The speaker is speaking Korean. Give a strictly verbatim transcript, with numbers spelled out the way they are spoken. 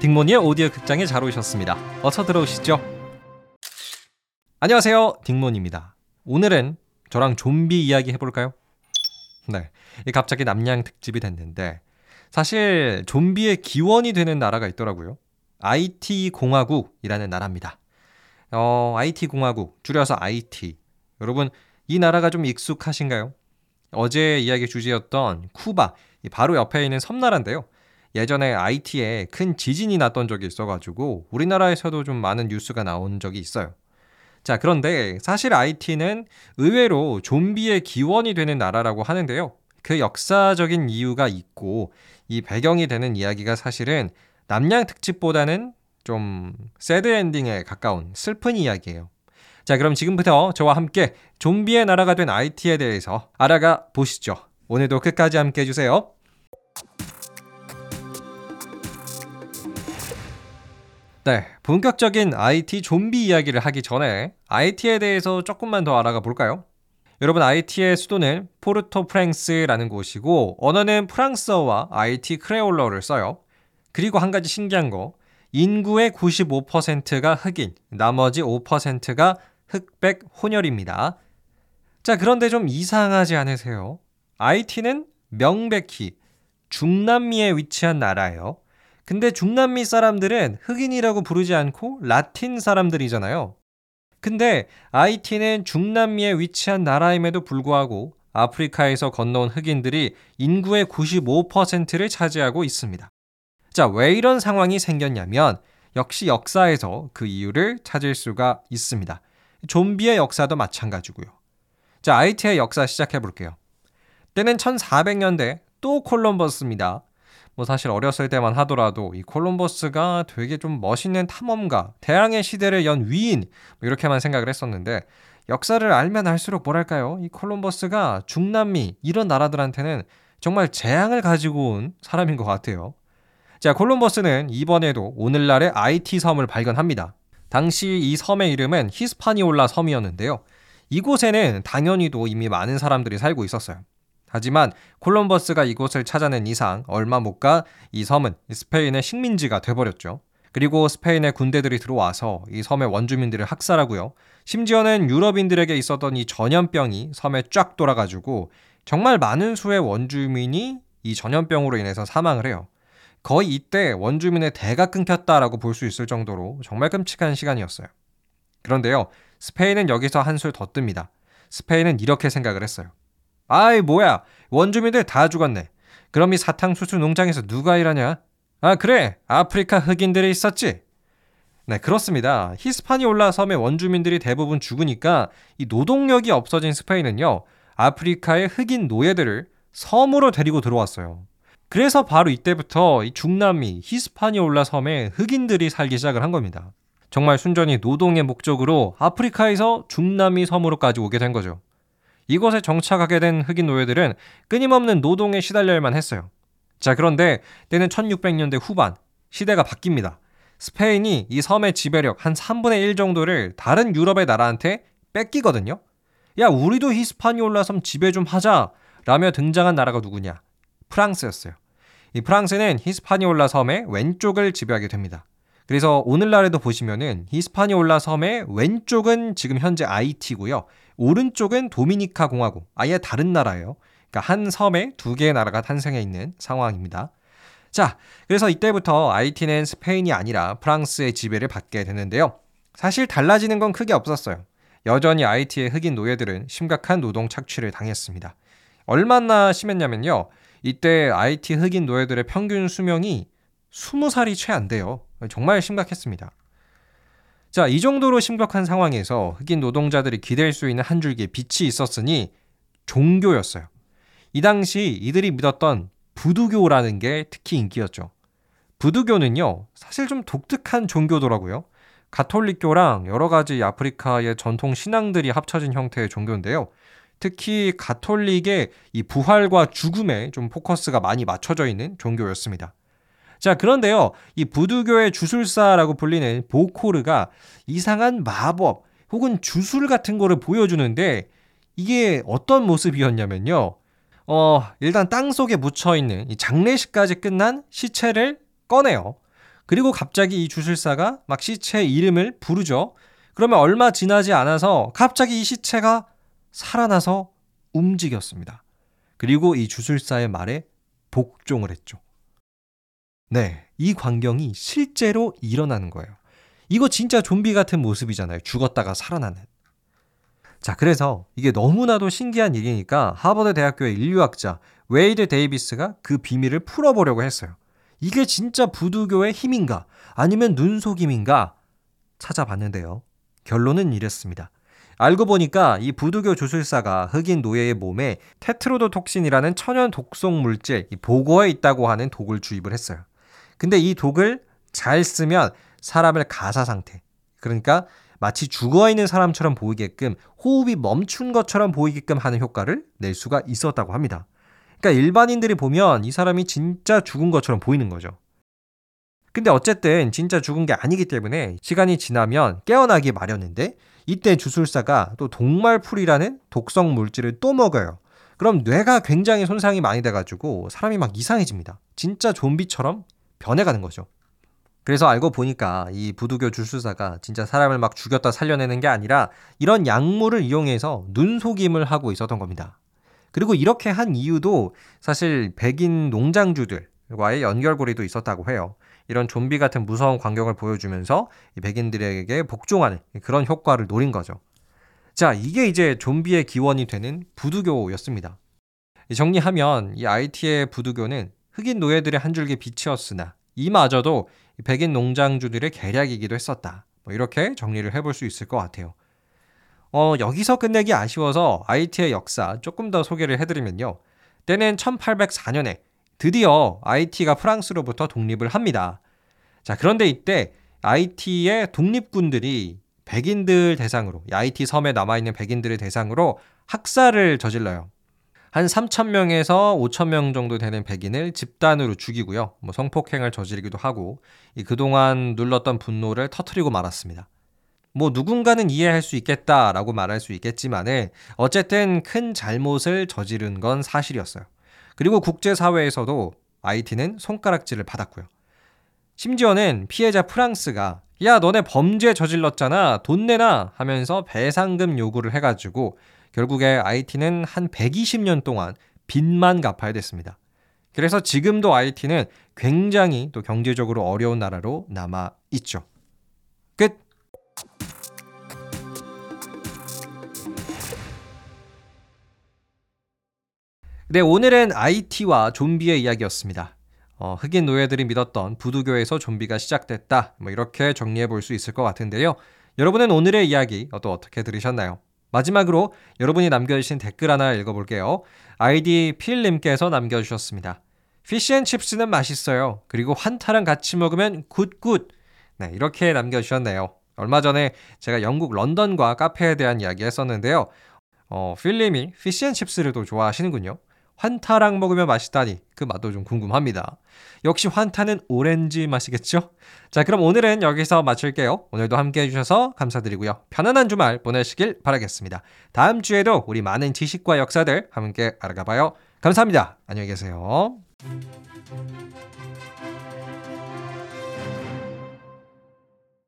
딕몬이의 오디오 극장에 잘 오셨습니다. 어서 들어오시죠. 안녕하세요, 딕몬입니다. 오늘은 저랑 좀비 이야기 해볼까요? 네, 갑자기 남양 특집이 됐는데 사실 좀비의 기원이 되는 나라가 있더라고요. 아이티 공화국이라는 나라입니다. 어, 아이티 공화국, 줄여서 아이티. 여러분, 이 나라가 좀 익숙하신가요? 어제 이야기 주제였던 쿠바, 바로 옆에 있는 섬나라인데요. 예전에 아이티에 큰 지진이 났던 적이 있어가지고 우리나라에서도 좀 많은 뉴스가 나온 적이 있어요. 자, 그런데 사실 아이티는 의외로 좀비의 기원이 되는 나라라고 하는데요. 그 역사적인 이유가 있고 이 배경이 되는 이야기가 사실은 남양 특집보다는 좀 새드 엔딩에 가까운 슬픈 이야기예요. 자, 그럼 지금부터 저와 함께 좀비의 나라가 된 아이티에 대해서 알아가 보시죠. 오늘도 끝까지 함께 해주세요. 네, 본격적인 아이티 좀비 이야기를 하기 전에 아이티에 대해서 조금만 더 알아가 볼까요? 여러분, 아이티의 수도는 포르토 프랑스라는 곳이고 언어는 프랑스어와 아이티 크레올러를 써요. 그리고 한 가지 신기한 거, 인구의 구십오 퍼센트가 흑인, 나머지 오 퍼센트가 흑백 혼혈입니다. 자, 그런데 좀 이상하지 않으세요? 아이티는 명백히 중남미에 위치한 나라예요. 근데 중남미 사람들은 흑인이라고 부르지 않고 라틴 사람들이잖아요. 근데 아이티는 중남미에 위치한 나라임에도 불구하고 아프리카에서 건너온 흑인들이 인구의 구십오 퍼센트를 차지하고 있습니다. 자, 왜 이런 상황이 생겼냐면 역시 역사에서 그 이유를 찾을 수가 있습니다. 좀비의 역사도 마찬가지고요. 자, 아이티의 역사 시작해볼게요. 때는 천사백 년대, 또 콜럼버스입니다. 뭐 사실 어렸을 때만 하더라도 이 콜럼버스가 되게 좀 멋있는 탐험가, 대항해 시대를 연 위인, 뭐 이렇게만 생각을 했었는데 역사를 알면 알수록 뭐랄까요? 이 콜럼버스가 중남미 이런 나라들한테는 정말 재앙을 가지고 온 사람인 것 같아요. 자, 콜럼버스는 이번에도 오늘날의 아이티 섬을 발견합니다. 당시 이 섬의 이름은 히스파니올라 섬이었는데요. 이곳에는 당연히도 이미 많은 사람들이 살고 있었어요. 하지만 콜럼버스가 이곳을 찾아낸 이상 얼마 못 가 이 섬은 스페인의 식민지가 돼버렸죠. 그리고 스페인의 군대들이 들어와서 이 섬의 원주민들을 학살하고요. 심지어는 유럽인들에게 있었던 이 전염병이 섬에 쫙 돌아가지고 정말 많은 수의 원주민이 이 전염병으로 인해서 사망을 해요. 거의 이때 원주민의 대가 끊겼다라고 볼 수 있을 정도로 정말 끔찍한 시간이었어요. 그런데요, 스페인은 여기서 한술 더 뜹니다. 스페인은 이렇게 생각을 했어요. 아이, 뭐야, 원주민들 다 죽었네. 그럼 이 사탕수수 농장에서 누가 일하냐? 아, 그래, 아프리카 흑인들이 있었지. 네, 그렇습니다. 히스파니올라 섬의 원주민들이 대부분 죽으니까 이 노동력이 없어진 스페인은요, 아프리카의 흑인 노예들을 섬으로 데리고 들어왔어요. 그래서 바로 이때부터 이 중남미 히스파니올라 섬에 흑인들이 살기 시작을 한 겁니다. 정말 순전히 노동의 목적으로 아프리카에서 중남미 섬으로까지 오게 된 거죠. 이곳에 정착하게 된 흑인 노예들은 끊임없는 노동에 시달려야만 했어요. 자, 그런데 때는 천육백 년대 후반, 시대가 바뀝니다. 스페인이 이 섬의 지배력 한 삼분의 일 정도를 다른 유럽의 나라한테 뺏기거든요. 야, 우리도 히스파니올라 섬 지배 좀 하자 라며 등장한 나라가 누구냐? 프랑스였어요. 이 프랑스는 히스파니올라 섬의 왼쪽을 지배하게 됩니다. 그래서 오늘날에도 보시면은 히스파니올라 섬의 왼쪽은 지금 현재 아이티고요. 오른쪽은 도미니카 공화국, 아예 다른 나라예요. 그러니까 한 섬에 두 개의 나라가 탄생해 있는 상황입니다. 자, 그래서 이때부터 아이티는 스페인이 아니라 프랑스의 지배를 받게 되는데요. 사실 달라지는 건 크게 없었어요. 여전히 아이티의 흑인 노예들은 심각한 노동 착취를 당했습니다. 얼마나 심했냐면요. 이때 아이티 흑인 노예들의 평균 수명이 스무 살이 채 안 돼요. 정말 심각했습니다. 자, 이 정도로 심각한 상황에서 흑인 노동자들이 기댈 수 있는 한 줄기의 빛이 있었으니 종교였어요. 이 당시 이들이 믿었던 부두교라는 게 특히 인기였죠. 부두교는요, 사실 좀 독특한 종교더라고요. 가톨릭교랑 여러 가지 아프리카의 전통 신앙들이 합쳐진 형태의 종교인데요. 특히 가톨릭의 이 부활과 죽음에 좀 포커스가 많이 맞춰져 있는 종교였습니다. 자, 그런데요, 이 부두교의 주술사라고 불리는 보코르가 이상한 마법 혹은 주술 같은 거를 보여주는데 이게 어떤 모습이었냐면요, 어, 일단 땅속에 묻혀있는 이 장례식까지 끝난 시체를 꺼내요. 그리고 갑자기 이 주술사가 막 시체의 이름을 부르죠. 그러면 얼마 지나지 않아서 갑자기 이 시체가 살아나서 움직였습니다. 그리고 이 주술사의 말에 복종을 했죠. 네, 이 광경이 실제로 일어나는 거예요. 이거 진짜 좀비 같은 모습이잖아요. 죽었다가 살아나는. 자, 그래서 이게 너무나도 신기한 얘기니까 하버드 대학교의 인류학자 웨이드 데이비스가 그 비밀을 풀어보려고 했어요. 이게 진짜 부두교의 힘인가? 아니면 눈속임인가? 찾아봤는데요. 결론은 이랬습니다. 알고 보니까 이 부두교 주술사가 흑인 노예의 몸에 테트로도톡신이라는 천연 독성 물질, 이 보고에 있다고 하는 독을 주입을 했어요. 근데 이 독을 잘 쓰면 사람을 가사 상태, 그러니까 마치 죽어있는 사람처럼 보이게끔, 호흡이 멈춘 것처럼 보이게끔 하는 효과를 낼 수가 있었다고 합니다. 그러니까 일반인들이 보면 이 사람이 진짜 죽은 것처럼 보이는 거죠. 근데 어쨌든 진짜 죽은 게 아니기 때문에 시간이 지나면 깨어나기 마련인데, 이때 주술사가 또 동말풀이라는 독성 물질을 또 먹어요. 그럼 뇌가 굉장히 손상이 많이 돼가지고 사람이 막 이상해집니다. 진짜 좀비처럼 변해가는 거죠. 그래서 알고 보니까 이 부두교 주술사가 진짜 사람을 막 죽였다 살려내는 게 아니라 이런 약물을 이용해서 눈속임을 하고 있었던 겁니다. 그리고 이렇게 한 이유도 사실 백인 농장주들과의 연결고리도 있었다고 해요. 이런 좀비 같은 무서운 광경을 보여주면서 백인들에게 복종하는 그런 효과를 노린 거죠. 자, 이게 이제 좀비의 기원이 되는 부두교였습니다. 정리하면 이 아이티의 부두교는 흑인 노예들의 한 줄기 빛이었으나 이마저도 백인 농장주들의 계략이기도 했었다. 뭐 이렇게 정리를 해볼 수 있을 것 같아요. 어, 여기서 끝내기 아쉬워서 아이티의 역사 조금 더 소개를 해드리면요. 때는 천팔백사년에 드디어 아이티가 프랑스로부터 독립을 합니다. 자, 그런데 이때 아이티의 독립군들이 백인들 대상으로, 아이티 섬에 남아있는 백인들을 대상으로 학살을 저질러요. 한 삼천 명에서 오천 명 정도 되는 백인을 집단으로 죽이고요. 뭐 성폭행을 저지르기도 하고, 이 그동안 눌렀던 분노를 터뜨리고 말았습니다. 뭐 누군가는 이해할 수 있겠다라고 말할 수 있겠지만은 어쨌든 큰 잘못을 저지른 건 사실이었어요. 그리고 국제사회에서도 아이티는 손가락질을 받았고요. 심지어는 피해자 프랑스가 야, 너네 범죄 저질렀잖아, 돈 내놔 하면서 배상금 요구를 해가지고 결국에 아이티는 한 백이십 년 동안 빚만 갚아야 됐습니다. 그래서 지금도 아이티는 굉장히 또 경제적으로 어려운 나라로 남아 있죠. 끝! 네, 오늘은 아이티와 좀비의 이야기였습니다. 어, 흑인 노예들이 믿었던 부두교에서 좀비가 시작됐다. 뭐 이렇게 정리해 볼 수 있을 것 같은데요. 여러분은 오늘의 이야기 또 어떻게 들으셨나요? 마지막으로 여러분이 남겨주신 댓글 하나 읽어볼게요. 아이디 필님께서 남겨주셨습니다. 피쉬앤칩스는 맛있어요. 그리고 환타랑 같이 먹으면 굿굿. 네, 이렇게 남겨주셨네요. 얼마 전에 제가 영국 런던과 카페에 대한 이야기 했었는데요. 어, 필님이 피쉬앤칩스를 또 좋아하시는군요. 환타랑 먹으면 맛있다니, 그 맛도 좀 궁금합니다. 역시 환타는 오렌지 맛이겠죠? 자, 그럼 오늘은 여기서 마칠게요. 오늘도 함께해 주셔서 감사드리고요. 편안한 주말 보내시길 바라겠습니다. 다음 주에도 우리 많은 지식과 역사들 함께 알아가봐요. 감사합니다. 안녕히 계세요.